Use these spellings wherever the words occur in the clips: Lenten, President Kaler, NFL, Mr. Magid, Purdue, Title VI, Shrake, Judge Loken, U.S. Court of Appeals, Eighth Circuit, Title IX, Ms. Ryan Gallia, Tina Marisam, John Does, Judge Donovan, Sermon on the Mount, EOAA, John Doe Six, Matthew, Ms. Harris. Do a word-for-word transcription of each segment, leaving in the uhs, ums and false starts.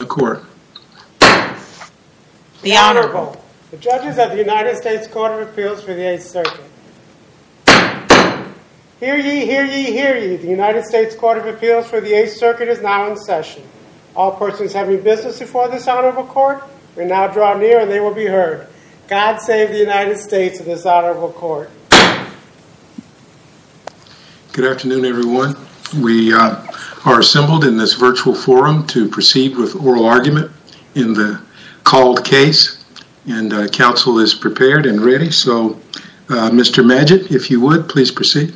The Court. The Honorable, the Judges of the United States Court of Appeals for the Eighth Circuit. Hear ye, hear ye, hear ye. The United States Court of Appeals for the Eighth Circuit is now in session. All persons having business before this Honorable Court will now draw near and they will be heard. God save the United States and this Honorable Court. Good afternoon, everyone. We uh, are assembled in this virtual forum to proceed with oral argument in the called case, and uh, counsel is prepared and ready. So, uh, Mister Magid, if you would, please proceed.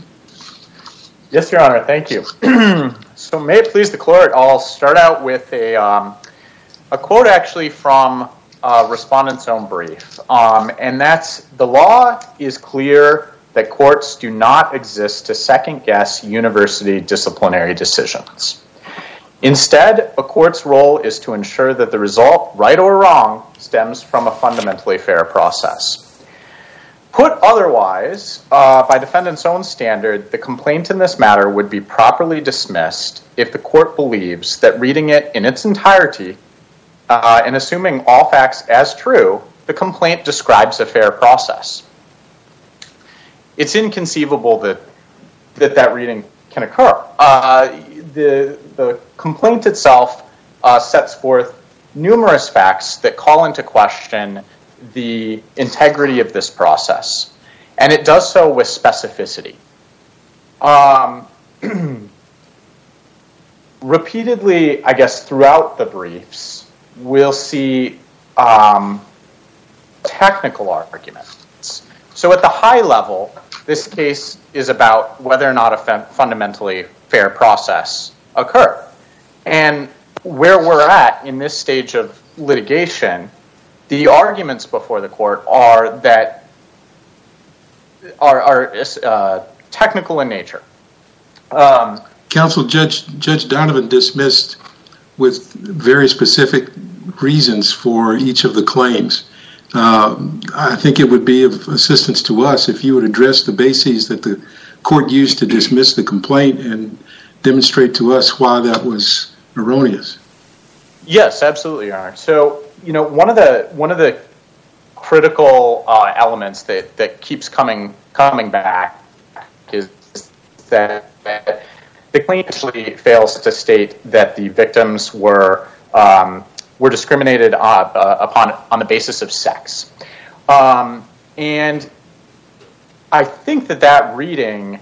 Yes, Your Honor. Thank you. So, may it please the Court, I'll start out with a, um, a quote actually from uh, Respondent's own brief, um, and that's, the law is clear that courts do not exist to second-guess university disciplinary decisions. Instead, a court's role is to ensure that the result, right or wrong, stems from a fundamentally fair process. Put otherwise, uh, by defendant's own standard, the complaint in this matter would be properly dismissed if the court believes that reading it in its entirety uh, and assuming all facts as true, the complaint describes a fair process. It's inconceivable that, that that reading can occur. Uh, the, the complaint itself uh, sets forth numerous facts that call into question the integrity of this process, and it does so with specificity. Um, repeatedly, I guess, throughout the briefs, we'll see um, technical arguments. So at the high level, this case is about whether or not a fundamentally fair process occurred. And where we're at in this stage of litigation, the arguments before the court are that are, are uh, technical in nature. Um, Counsel, Judge, Judge Donovan dismissed with very specific reasons for each of the claims. Um, I think it would be of assistance to us if you would address the bases that the court used to dismiss the complaint and demonstrate to us why that was erroneous. Yes, absolutely, Your Honor. So, you know, one of the one of the critical uh, elements that, that keeps coming coming back is that the complaint actually fails to state that the victims were. Um, were discriminated uh, upon on the basis of sex. Um, and I think that that reading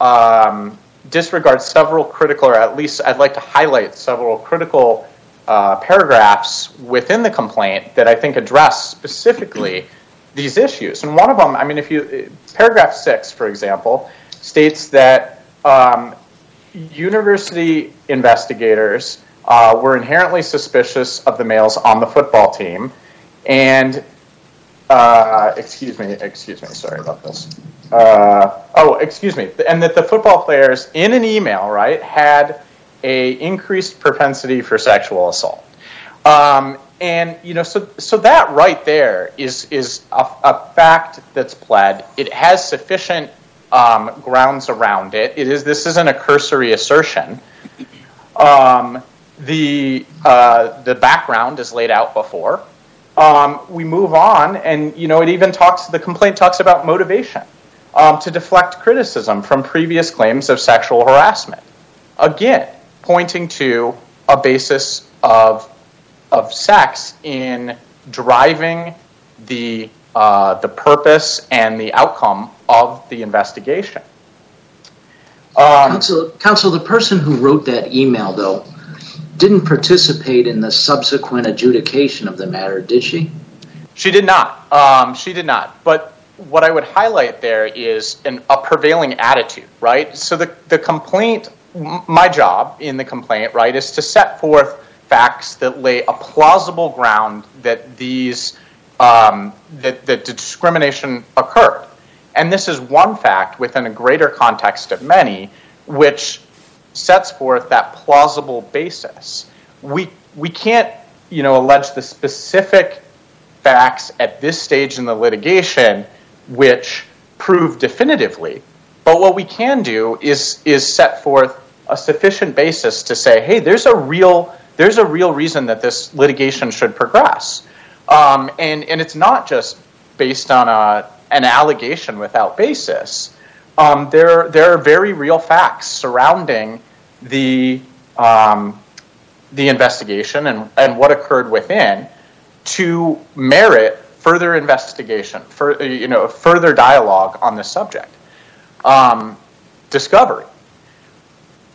um, disregards several critical, or at least I'd like to highlight several critical uh, paragraphs within the complaint that I think address specifically these issues. And one of them, I mean, if you, paragraph six, for example, states that um, university investigators Uh, were inherently suspicious of the males on the football team, and uh, excuse me, excuse me, sorry about this. Uh, oh, excuse me, and that the football players in an email, right, had a increased propensity for sexual assault, um, and you know, so so that right there is is a, a fact that's pled. It has sufficient um, grounds around it. It is this isn't a cursory assertion. Um, The uh, the background is laid out before. Um, we move on, and you know it even talks. The complaint talks about motivation um, to deflect criticism from previous claims of sexual harassment. Again, pointing to a basis of of sex in driving the uh, the purpose and the outcome of the investigation. Um, counsel, counsel, the person who wrote that email, though, didn't participate in the subsequent adjudication of the matter, did she? She did not. Um, she did not. But what I would highlight there is an, a prevailing attitude, right? So the, the complaint, my job in the complaint, right, is to set forth facts that lay a plausible ground that these, um, that, that discrimination occurred. And this is one fact within a greater context of many, which sets forth that plausible basis. We we can't, you know, allege the specific facts at this stage in the litigation which prove definitively, but what we can do is is set forth a sufficient basis to say, hey, there's a real there's a real reason that this litigation should progress. Um, and, and it's not just based on a, an allegation without basis. Um, there, there are very real facts surrounding the um, the investigation and, and what occurred within to merit further investigation, for, you know, further dialogue on this subject. Um, discovery.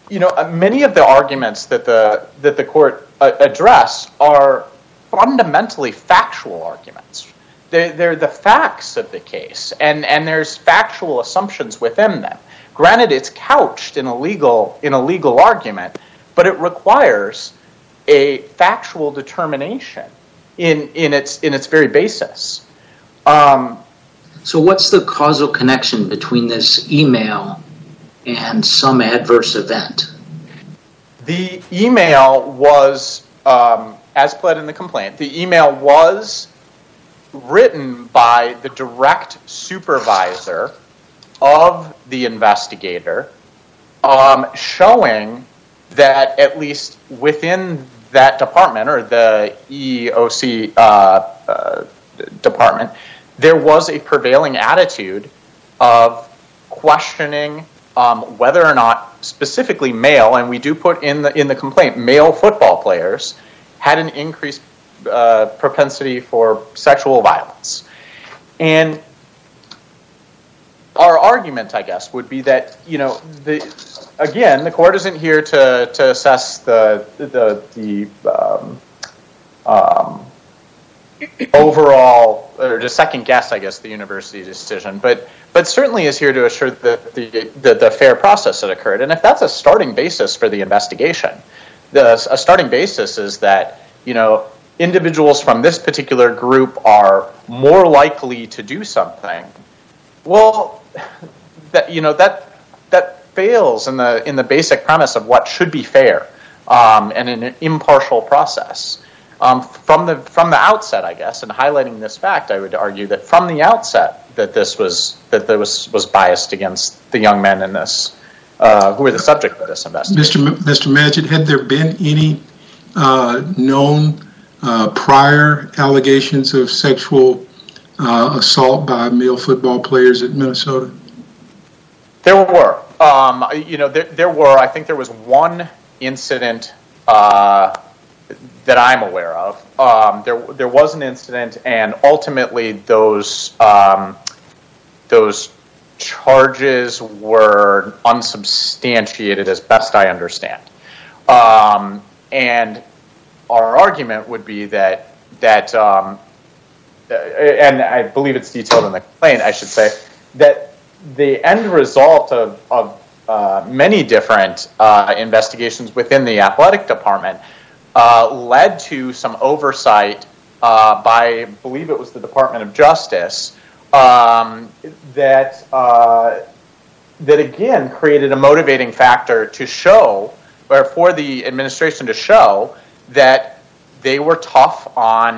You know, many of the arguments that the that the court uh, address are fundamentally factual arguments. They're, they're the facts of the case, and, and there's factual assumptions within them. Granted, it's couched in a legal in a legal argument, but it requires a factual determination in in its in its very basis. Um, so, what's the causal connection between this email and some adverse event? The email was, um, as pled in the complaint, the email was written by the direct supervisor of the investigator, um, showing that at least within that department, or the E O C uh, uh, department, there was a prevailing attitude of questioning Um, whether or not specifically male, and we do put in the in the complaint, male football players had an increased uh, propensity for sexual violence. And our argument, I guess, would be that, you know, the again, the court isn't here to to assess the the the um, um, overall, or to second guess, I guess, the university decision, but but certainly is here to assure the the, the the fair process that occurred. And if that's a starting basis for the investigation, the a starting basis is that, you know, individuals from this particular group are more likely to do something. Well, that you know that that fails in the in the basic premise of what should be fair um, and an impartial process. Um, from the from the outset, I guess, and highlighting this fact, I would argue that from the outset that this was that there was was biased against the young men in this uh, who were the subject of this investigation. Mister M- Mister Magid, had there been any uh, known uh, prior allegations of sexual uh, assault by male football players at Minnesota? There were, um, you know, there there were. I think there was one incident. Uh, that I'm aware of. Um, there there was an incident, and ultimately those um, those charges were unsubstantiated as best I understand. Um, and our argument would be that, that um, and I believe it's detailed in the complaint, I should say, that the end result of, of uh, many different uh, investigations within the athletic department Uh, led to some oversight uh, by, I believe it was the Department of Justice, um, that uh, that again created a motivating factor to show, or for the administration to show, that they were tough on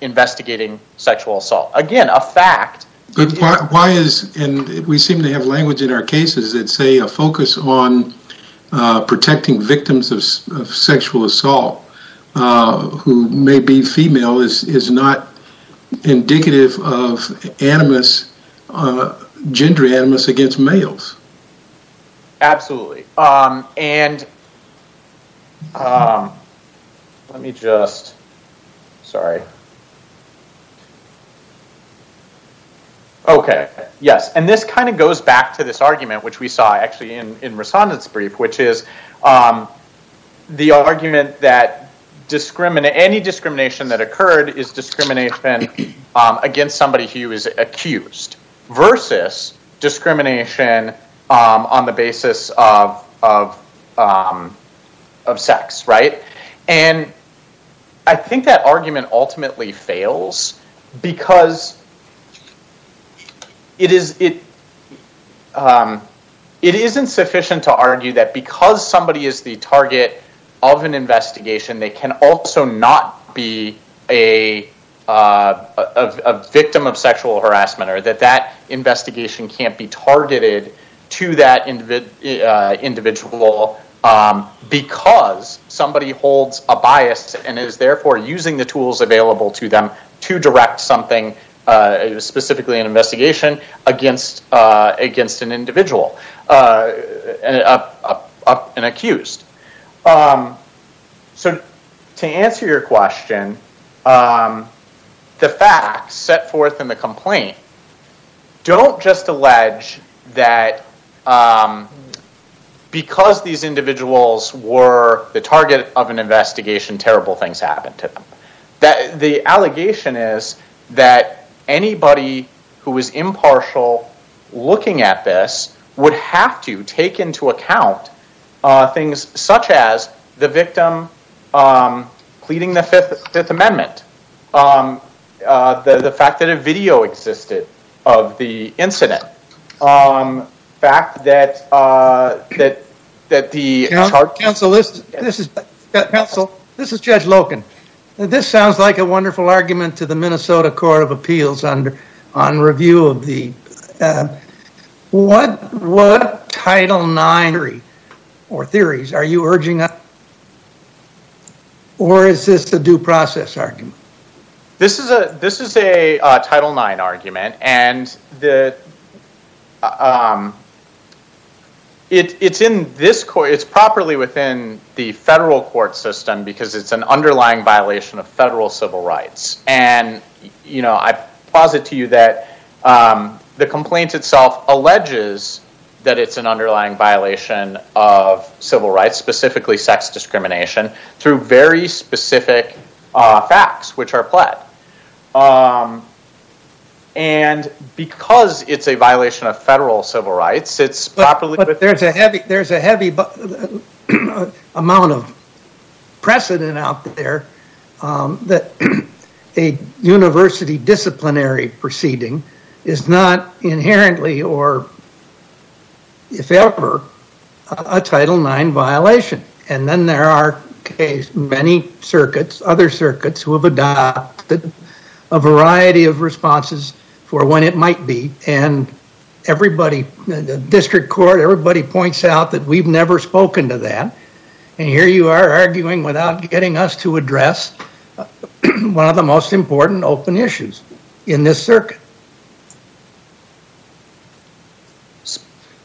investigating sexual assault. Again, a fact. But it, why, why is, and we seem to have language in our cases that say a focus on uh, protecting victims of, of sexual assault Uh, who may be female is, is not indicative of animus, uh, gender animus against males. Absolutely. Um, and um, let me just, sorry. Okay, yes. And this kind of goes back to this argument, which we saw actually in, in Respondent's brief, which is um, the argument that Discrimin- any discrimination that occurred is discrimination um, against somebody who is accused versus discrimination um, on the basis of of um, of sex, right? And I think that argument ultimately fails because it is it um, it isn't sufficient to argue that because somebody is the target of an investigation, they can also not be a, uh, a a victim of sexual harassment, or that that investigation can't be targeted to that individ, uh, individual um, because somebody holds a bias and is therefore using the tools available to them to direct something, uh, specifically an investigation, against uh, against an individual, uh, a, a, a, an accused. Um, so to answer your question, um, the facts set forth in the complaint don't just allege that um, because these individuals were the target of an investigation, terrible things happened to them. That the allegation is that anybody who was impartial looking at this would have to take into account uh, things such as the victim um, pleading the Fifth, Fifth Amendment, um, uh, the, the fact that a video existed of the incident, um, fact that uh, that that the counsel, counsel this, this is counsel this is Judge Loken. This sounds like a wonderful argument to the Minnesota Court of Appeals under on review of the uh, what what Title nine theory or theories are you urging up, or is this a due process argument? This is a this is a uh, Title nine argument, and the um, it it's in this court. It's properly within the federal court system because it's an underlying violation of federal civil rights. And you know, I posit to you that um, the complaint itself alleges that it's an underlying violation of civil rights, specifically sex discrimination, through very specific uh, facts which are pled. Um, and because it's a violation of federal civil rights, it's but, properly. But there's a heavy, there's a heavy bu- amount of precedent out there um, that a university disciplinary proceeding is not inherently, or if ever, a Title nine violation. And then there are case many circuits, other circuits, who have adopted a variety of responses for when it might be, and everybody, the district court, everybody points out that we've never spoken to that, and here you are arguing without getting us to address one of the most important open issues in this circuit.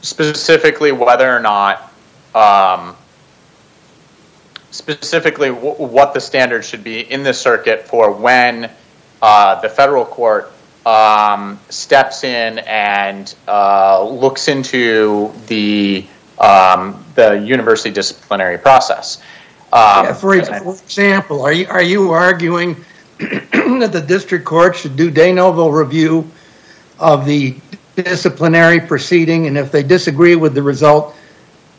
Specifically, whether or not, um, specifically w- what the standard should be in this circuit for when uh, the federal court um, steps in and uh, looks into the um, the university disciplinary process. Um, yeah, for example, are you are you arguing that the district court should do de novo review of the disciplinary proceeding, and if they disagree with the result,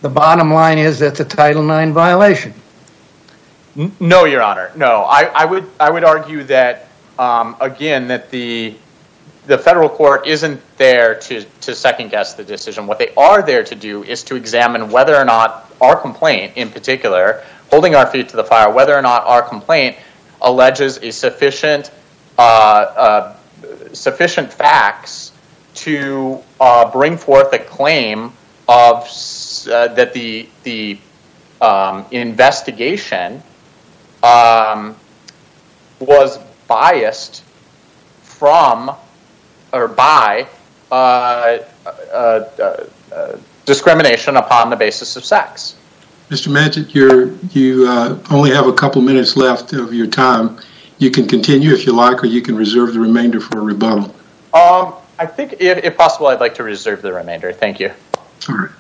the bottom line is that's a Title nine violation? No, Your Honor. No, I, I would I would argue that um, again that the the federal court isn't there to to second guess the decision. What they are there to do is to examine whether or not our complaint, in particular, holding our feet to the fire, whether or not our complaint alleges a sufficient uh, uh, sufficient facts to uh, bring forth a claim of uh, that the the um, investigation um, was biased from or by uh, uh, uh, uh, discrimination upon the basis of sex. Mister Magid, you're, you uh, only have a couple minutes left of your time. You can continue if you like, or you can reserve the remainder for a rebuttal. Um. I think, if, if possible, I'd like to reserve the remainder. Thank you. All right.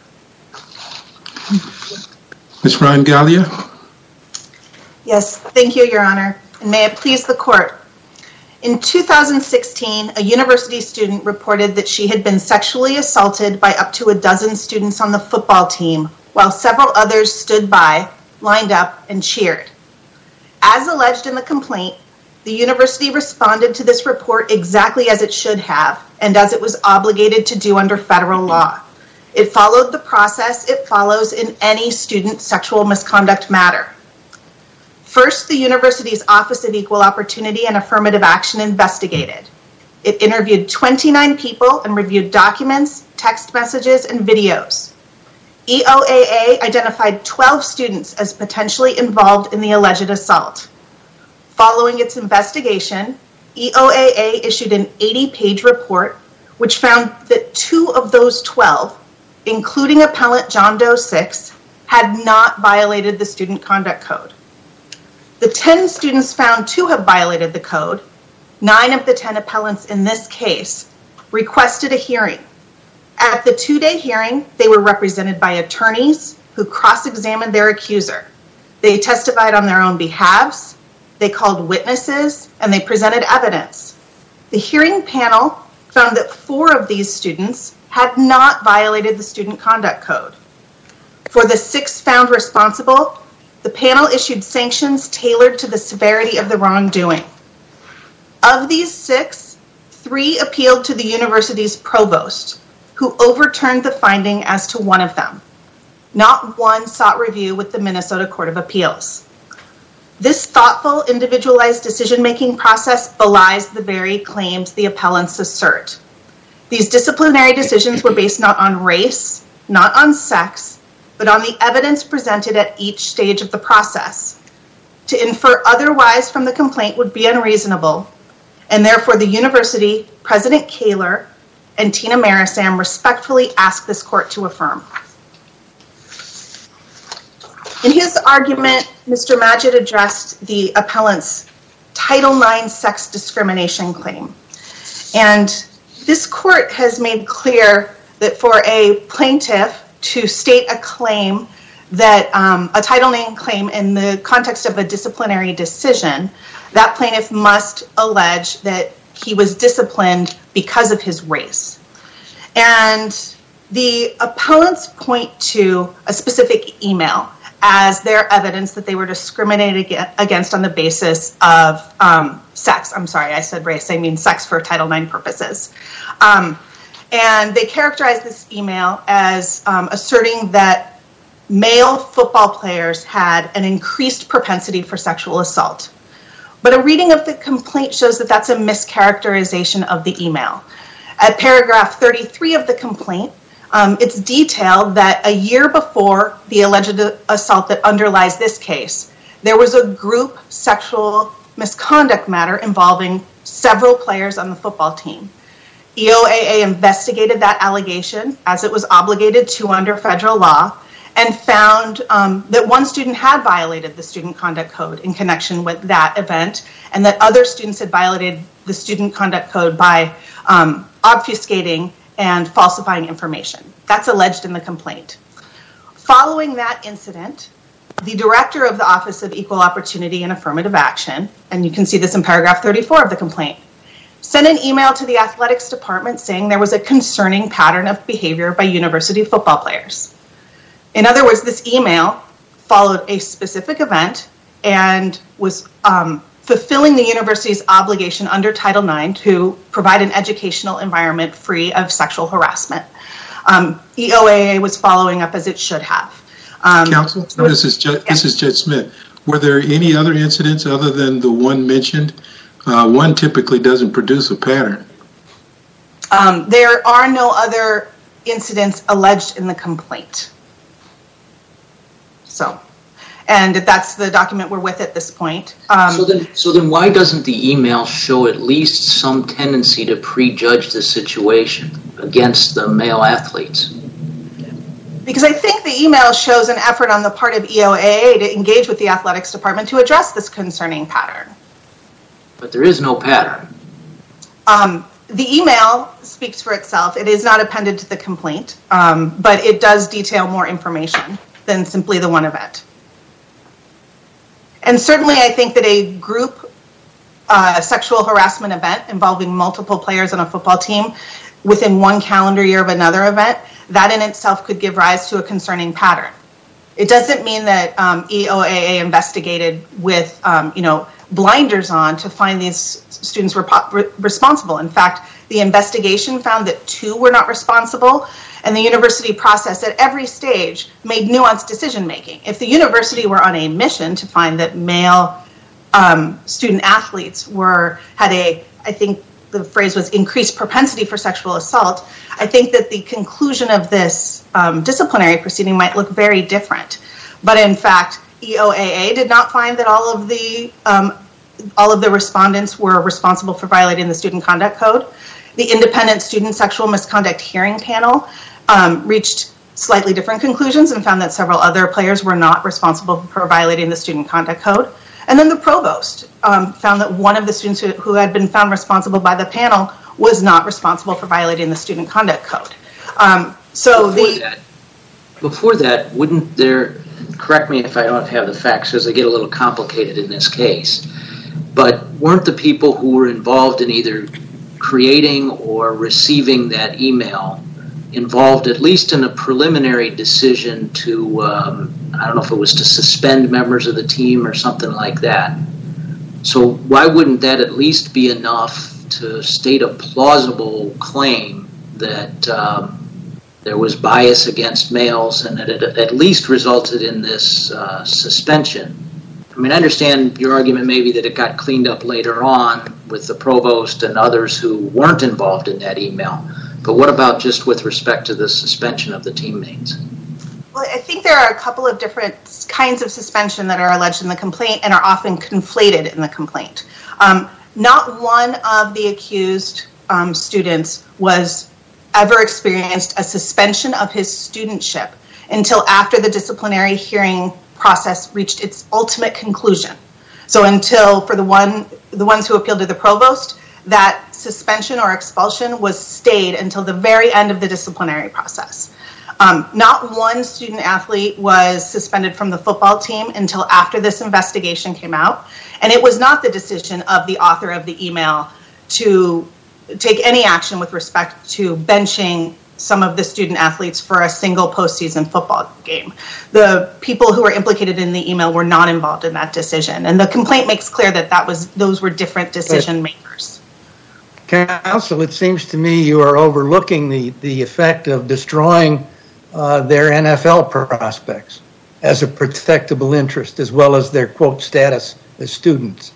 Miz Ryan Gallia? Yes, thank you, Your Honor, and may it please the court. In two thousand sixteen, a university student reported that she had been sexually assaulted by up to a dozen students on the football team, while several others stood by, lined up, and cheered. As alleged in the complaint, the university responded to this report exactly as it should have and as it was obligated to do under federal law. It followed the process it follows in any student sexual misconduct matter. First, the university's Office of Equal Opportunity and Affirmative Action investigated. It interviewed twenty-nine people and reviewed documents, text messages, and videos. E O A A identified twelve students as potentially involved in the alleged assault. Following its investigation, E O A A issued an eighty-page report which found that two of those twelve, including appellant John Doe Six, had not violated the student conduct code. The ten students found to have violated the code, nine of the ten appellants in this case, requested a hearing. At the two-day hearing, they were represented by attorneys who cross-examined their accuser. They testified on their own behalves, they called witnesses, and they presented evidence. The hearing panel found that four of these students had not violated the student conduct code. For the six found responsible, the panel issued sanctions tailored to the severity of the wrongdoing. Of these six, three appealed to the university's provost, who overturned the finding as to one of them. Not one sought review with the Minnesota Court of Appeals. This thoughtful, individualized decision-making process belies the very claims the appellants assert. These disciplinary decisions were based not on race, not on sex, but on the evidence presented at each stage of the process. To infer otherwise from the complaint would be unreasonable, and therefore the university, President Kaler, and Tina Marisam respectfully ask this court to affirm. In his argument, Mister Magid addressed the appellant's Title nine sex discrimination claim. And this court has made clear that for a plaintiff to state a claim that um, a Title nine claim in the context of a disciplinary decision, that plaintiff must allege that he was disciplined because of his race. And the appellants point to a specific email as their evidence that they were discriminated against on the basis of um, sex. I'm sorry, I said race, I mean sex for Title nine purposes. Um, and they characterized this email as um, asserting that male football players had an increased propensity for sexual assault. But a reading of the complaint shows that that's a mischaracterization of the email. At paragraph thirty-three of the complaint, um, it's detailed that a year before the alleged assault that underlies this case, there was a group sexual misconduct matter involving several players on the football team. E O A A investigated that allegation as it was obligated to under federal law and found um, that one student had violated the student conduct code in connection with that event, and that other students had violated the student conduct code by um, obfuscating and falsifying information. That's alleged in the complaint. Following that incident, the director of the Office of Equal Opportunity and Affirmative Action, and you can see this in paragraph thirty-four of the complaint, sent an email to the athletics department saying there was a concerning pattern of behavior by university football players. In other words, this email followed a specific event and was um, fulfilling the university's obligation under Title nine to provide an educational environment free of sexual harassment. Um, E O A A was following up as it should have. Um, Counsel, no, this is Judge, yeah. This is Judge Smith. Were there any other incidents other than the one mentioned? Uh, one typically doesn't produce a pattern. Um, there are no other incidents alleged in the complaint. So, and if that's the document we're with at this point. Um, so, then, so then why doesn't the email show at least some tendency to prejudge the situation against the male athletes? Because I think the email shows an effort on the part of E O A A to engage with the athletics department to address this concerning pattern. But there is no pattern. Um, the email speaks for itself. It is not appended to the complaint, um, but it does detail more information than simply the one event. And certainly I think that a group uh, sexual harassment event involving multiple players on a football team within one calendar year of another event, that in itself could give rise to a concerning pattern. It doesn't mean that um, E O A A investigated with um, you know, blinders on to find these students were re- responsible. In fact, the investigation found that two were not responsible, and the university process at every stage made nuanced decision-making. If the university were on a mission to find that male um, student athletes were had a, I think, the phrase was increased propensity for sexual assault, I think that the conclusion of this um, disciplinary proceeding might look very different. But in fact, E O A A did not find that all of the um, all of the respondents were responsible for violating the Student Conduct Code. The Independent Student Sexual Misconduct Hearing Panel um, reached slightly different conclusions and found that several other players were not responsible for violating the Student Conduct Code. And then the provost um, found that one of the students who, who had been found responsible by the panel was not responsible for violating the Student Conduct Code. Um, so before the that, before that, wouldn't there? Correct me if I don't have the facts, because they get a little complicated in this case. But weren't the people who were involved in either creating or receiving that email involved at least in a preliminary decision to, um, I don't know if it was to suspend members of the team or something like that? So why wouldn't that at least be enough to state a plausible claim that um, there was bias against males and that it at least resulted in this uh, suspension? I mean, I understand your argument maybe that it got cleaned up later on with the provost and others who weren't involved in that email. But what about just with respect to the suspension of the teammates? Well, I think there are a couple of different kinds of suspension that are alleged in the complaint and are often conflated in the complaint. Um, not one of the accused um, students was ever experienced a suspension of his studentship until after the disciplinary hearing process reached its ultimate conclusion. So until for the one, the ones who appealed to the provost, that suspension or expulsion was stayed until the very end of the disciplinary process. Um, not one student athlete was suspended from the football team until after this investigation came out. And it was not the decision of the author of the email to take any action with respect to benching some of the student athletes for a single postseason football game. The people who were implicated in the email were not involved in that decision. And the complaint makes clear that, that was those were different decision makers. Counsel, it seems to me you are overlooking the, the effect of destroying uh, their N F L prospects as a protectable interest, as well as their, quote, status as students.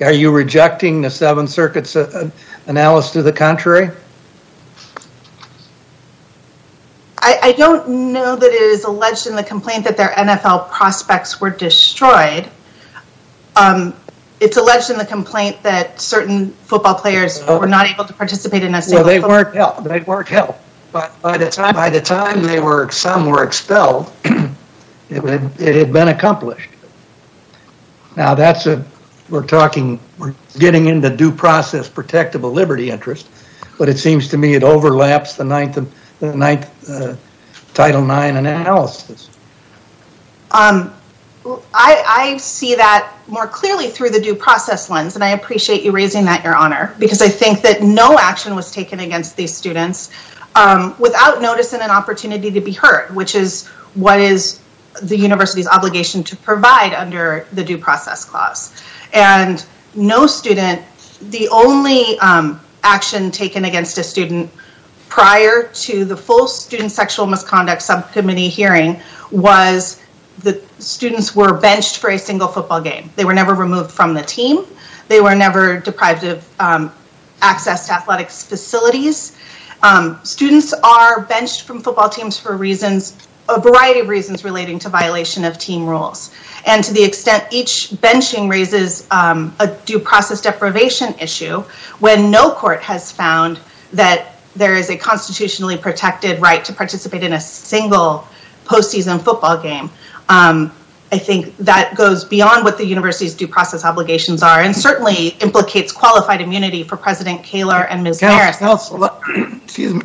Are you rejecting the Seventh Circuit's uh, analysis to the contrary? I, I don't know that it is alleged in the complaint that their N F L prospects were destroyed. Um, It's alleged in the complaint that certain football players were not able to participate in a single. Well, they football. weren't helped. They weren't helped. But by the time, by the time they were, some were expelled. it, had, it had been accomplished. Now that's a. We're talking. We're getting into due process, protectable liberty interest. But it seems to me it overlaps the ninth, the ninth uh, Title nine analysis. Um. I, I see that more clearly through the due process lens, and I appreciate you raising that, Your Honor, because I think that no action was taken against these students um, without notice and an opportunity to be heard, which is what is the university's obligation to provide under the due process clause. And no student, the only um, action taken against a student prior to the full Student Sexual Misconduct Subcommittee hearing was the students were benched for a single football game. They were never removed from the team. They were never deprived of um, access to athletics facilities. Um, students are benched from football teams for reasons, a variety of reasons relating to violation of team rules. And to the extent each benching raises um, a due process deprivation issue, when no court has found that there is a constitutionally protected right to participate in a single postseason football game, Um, I think that goes beyond what the university's due process obligations are and certainly implicates qualified immunity for President Kaler and Miz Harris. Counsel, excuse me.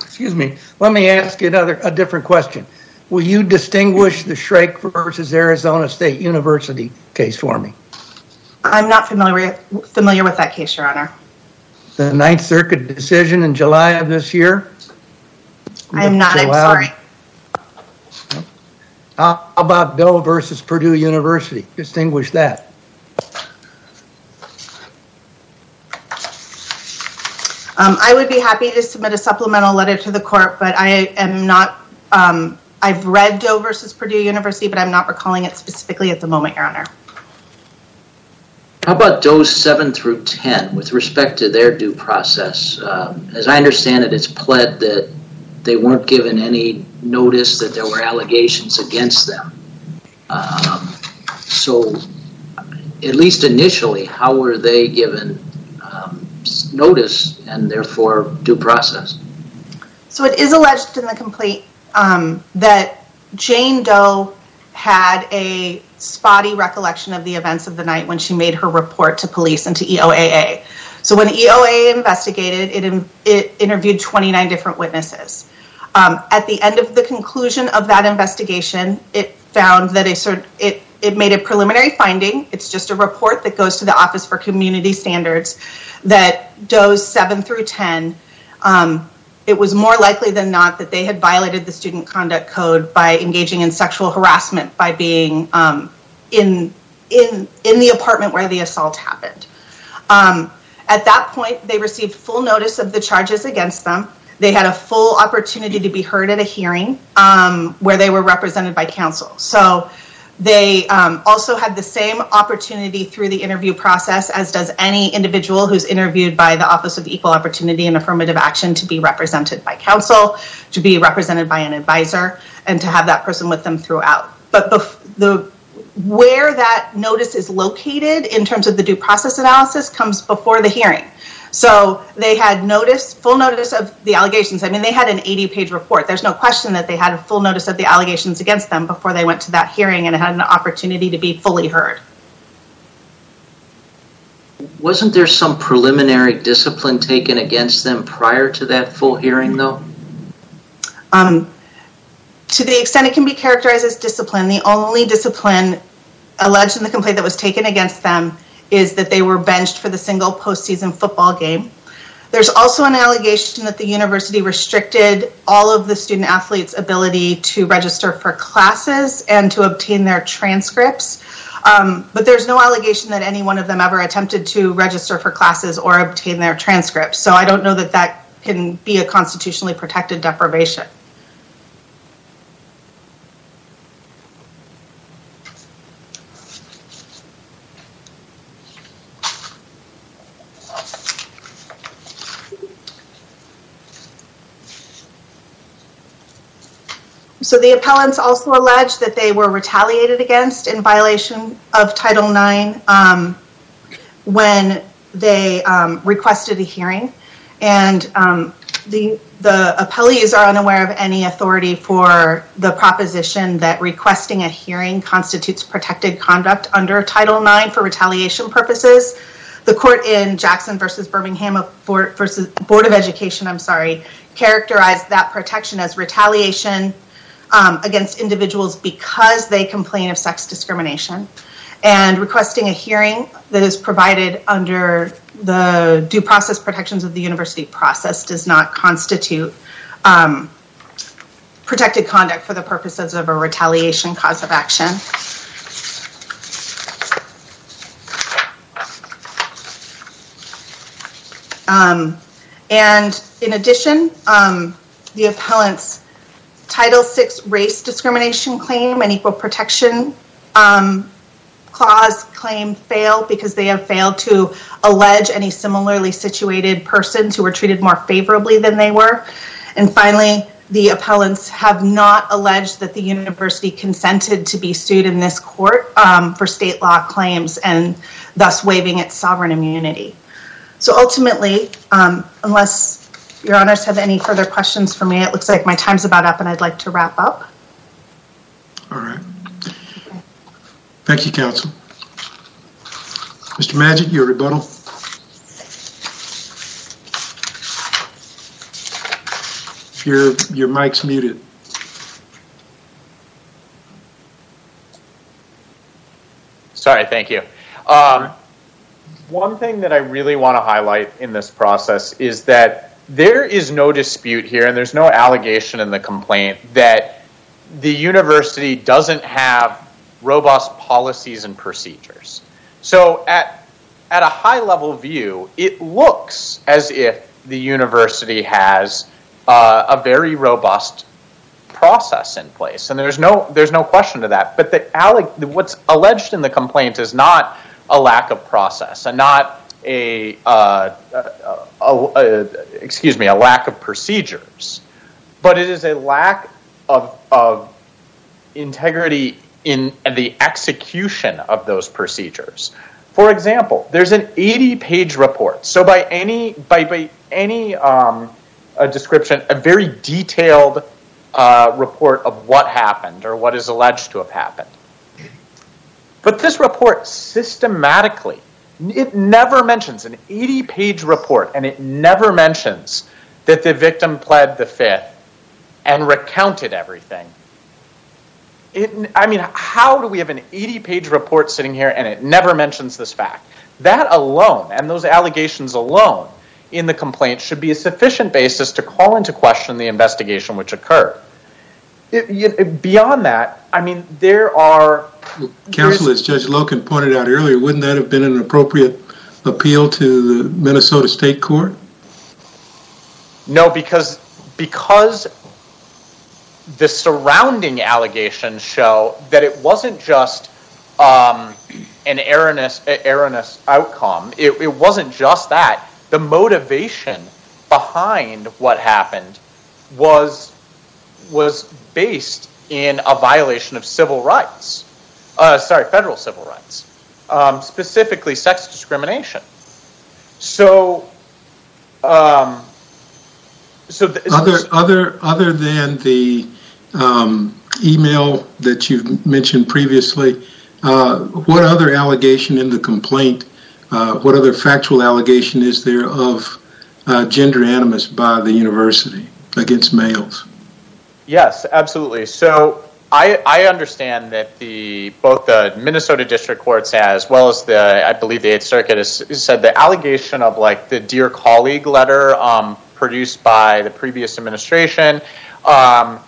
excuse me. Let me ask you another, a different question. Will you distinguish the Shrake versus Arizona State University case for me? I'm not familiar, familiar with that case, Your Honor. The Ninth Circuit decision in July of this year? I'm not, I'm sorry. How about Doe versus Purdue University? Distinguish that. Um, I would be happy to submit a supplemental letter to the court, but I am not, um, I've read Doe versus Purdue University, but I'm not recalling it specifically at the moment, Your Honor. How about Doe seven through ten with respect to their due process? Um, as I understand it, it's pled that they weren't given any notice that there were allegations against them. Um, so, at least initially, how were they given um, notice and therefore due process? So it is alleged in the complaint um, that Jane Doe had a spotty recollection of the events of the night when she made her report to police and to E O A A. So when E O A A investigated, it, it interviewed twenty-nine different witnesses. Um, at the end of the conclusion of that investigation, it found that a, it, it made a preliminary finding. It's just a report that goes to the Office for Community Standards that Doe's seven through ten, um, it was more likely than not that they had violated the Student Conduct Code by engaging in sexual harassment by being um, in, in, in the apartment where the assault happened. Um, at that point, they received full notice of the charges against them. They had a full opportunity to be heard at a hearing um, where they were represented by counsel. So they um, also had the same opportunity through the interview process as does any individual who's interviewed by the Office of Equal Opportunity and Affirmative Action to be represented by counsel, to be represented by an advisor, and to have that person with them throughout. But bef- the where that notice is located in terms of the due process analysis comes before the hearing. So they had notice, full notice of the allegations. I mean, they had an eighty-page report. There's no question that they had a full notice of the allegations against them before they went to that hearing and had an opportunity to be fully heard. Wasn't there some preliminary discipline taken against them prior to that full hearing, though? Um, to the extent it can be characterized as discipline, the only discipline alleged in the complaint that was taken against them is that they were benched for the single postseason football game. There's also an allegation that the university restricted all of the student athletes' ability to register for classes and to obtain their transcripts. Um, but there's no allegation that any one of them ever attempted to register for classes or obtain their transcripts. So I don't know that that can be a constitutionally protected deprivation. So the appellants also allege that they were retaliated against in violation of Title nine um, when they um, requested a hearing. And um, the, the appellees are unaware of any authority for the proposition that requesting a hearing constitutes protected conduct under Title nine for retaliation purposes. The court in Jackson versus Birmingham Board, versus Board of Education, I'm sorry, characterized that protection as retaliation Um, against individuals because they complain of sex discrimination, and requesting a hearing that is provided under the due process protections of the university process does not constitute um, protected conduct for the purposes of a retaliation cause of action. Um, and in addition, um, the appellants Title six race discrimination claim and equal protection um, clause claim fail because they have failed to allege any similarly situated persons who were treated more favorably than they were. And finally, the appellants have not alleged that the university consented to be sued in this court um, for state law claims and thus waiving its sovereign immunity. So ultimately, um, unless Your Honors have any further questions for me? It looks like my time's about up and I'd like to wrap up. All right. Okay. Thank you, counsel. Mister Magid, your rebuttal. Your, your mic's muted. Sorry, thank you. Um, one thing that I really want to highlight in this process is that there is no dispute here, and there's no allegation in the complaint that the university doesn't have robust policies and procedures. So at, at a high-level view, it looks as if the university has uh, a very robust process in place, and there's no, there's no question to that. But the alleg- what's alleged in the complaint is not a lack of process and not a, uh, a, a, a excuse me, a lack of procedures, but it is a lack of, of integrity in the execution of those procedures. For example, there's an eighty-page report. So by any by by any um, a description, a very detailed uh, report of what happened or what is alleged to have happened. But this report systematically, it never mentions, an eighty-page report, and it never mentions that the victim pled the fifth and recounted everything. It, I mean, how do we have an eighty-page report sitting here and it never mentions this fact? That alone, and those allegations alone in the complaint, should be a sufficient basis to call into question the investigation which occurred. It, it, beyond that, I mean, there are... Well, counsel, as Judge Loken pointed out earlier, wouldn't that have been an appropriate appeal to the Minnesota State Court? No, because because... the surrounding allegations show that it wasn't just um, an erroneous, erroneous outcome. It, it wasn't just that. The motivation behind what happened was was based in a violation of civil rights. Uh, sorry, federal civil rights, um, specifically sex discrimination. So. Um, so th- other other other than the. Um, email that you've mentioned previously, uh, what other allegation in the complaint, uh, what other factual allegation is there of uh, gender animus by the university against males? Yes, absolutely. So I, I understand that the both the Minnesota District Courts as well as the, I believe the Eighth Circuit has said the allegation of like the Dear Colleague letter um, produced by the previous administration um,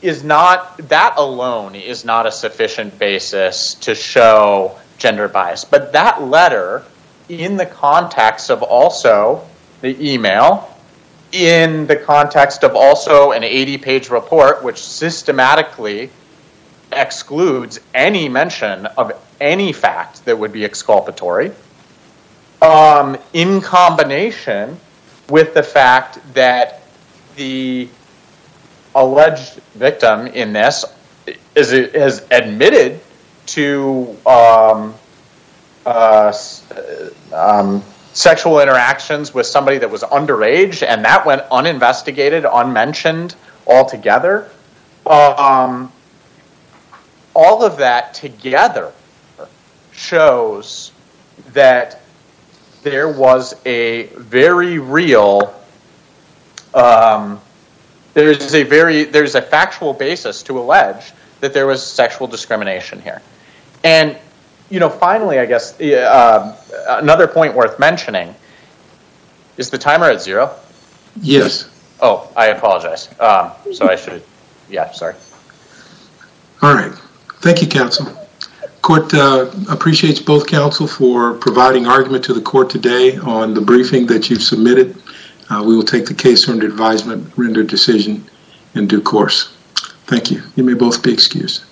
is not, that alone is not a sufficient basis to show gender bias. But that letter, in the context of also the email, in the context of also an eighty-page report, which systematically excludes any mention of any fact that would be exculpatory, um, in combination with the fact that the alleged victim in this is has admitted to um, uh, um, sexual interactions with somebody that was underage, and that went uninvestigated, unmentioned altogether. Um, all of that together shows that there was a very real... Um, There's a very there's a factual basis to allege that there was sexual discrimination here. And, you know, finally, I guess, uh, another point worth mentioning is the timer at zero. Yes. Oh, I apologize. Um, so I should. Yeah, sorry. All right. Thank you, counsel. Court uh, appreciates both counsel for providing argument to the court today on the briefing that you've submitted. Uh, we will take the case under advisement, render decision in due course. Thank you. You may both be excused.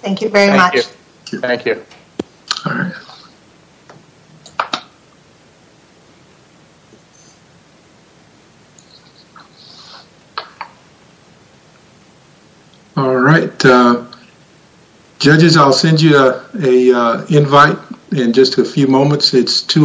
Thank you very much. Thank you. Thank you. All right. All right. Uh, judges, I'll send you a, a uh, invite in just a few moments. It's two.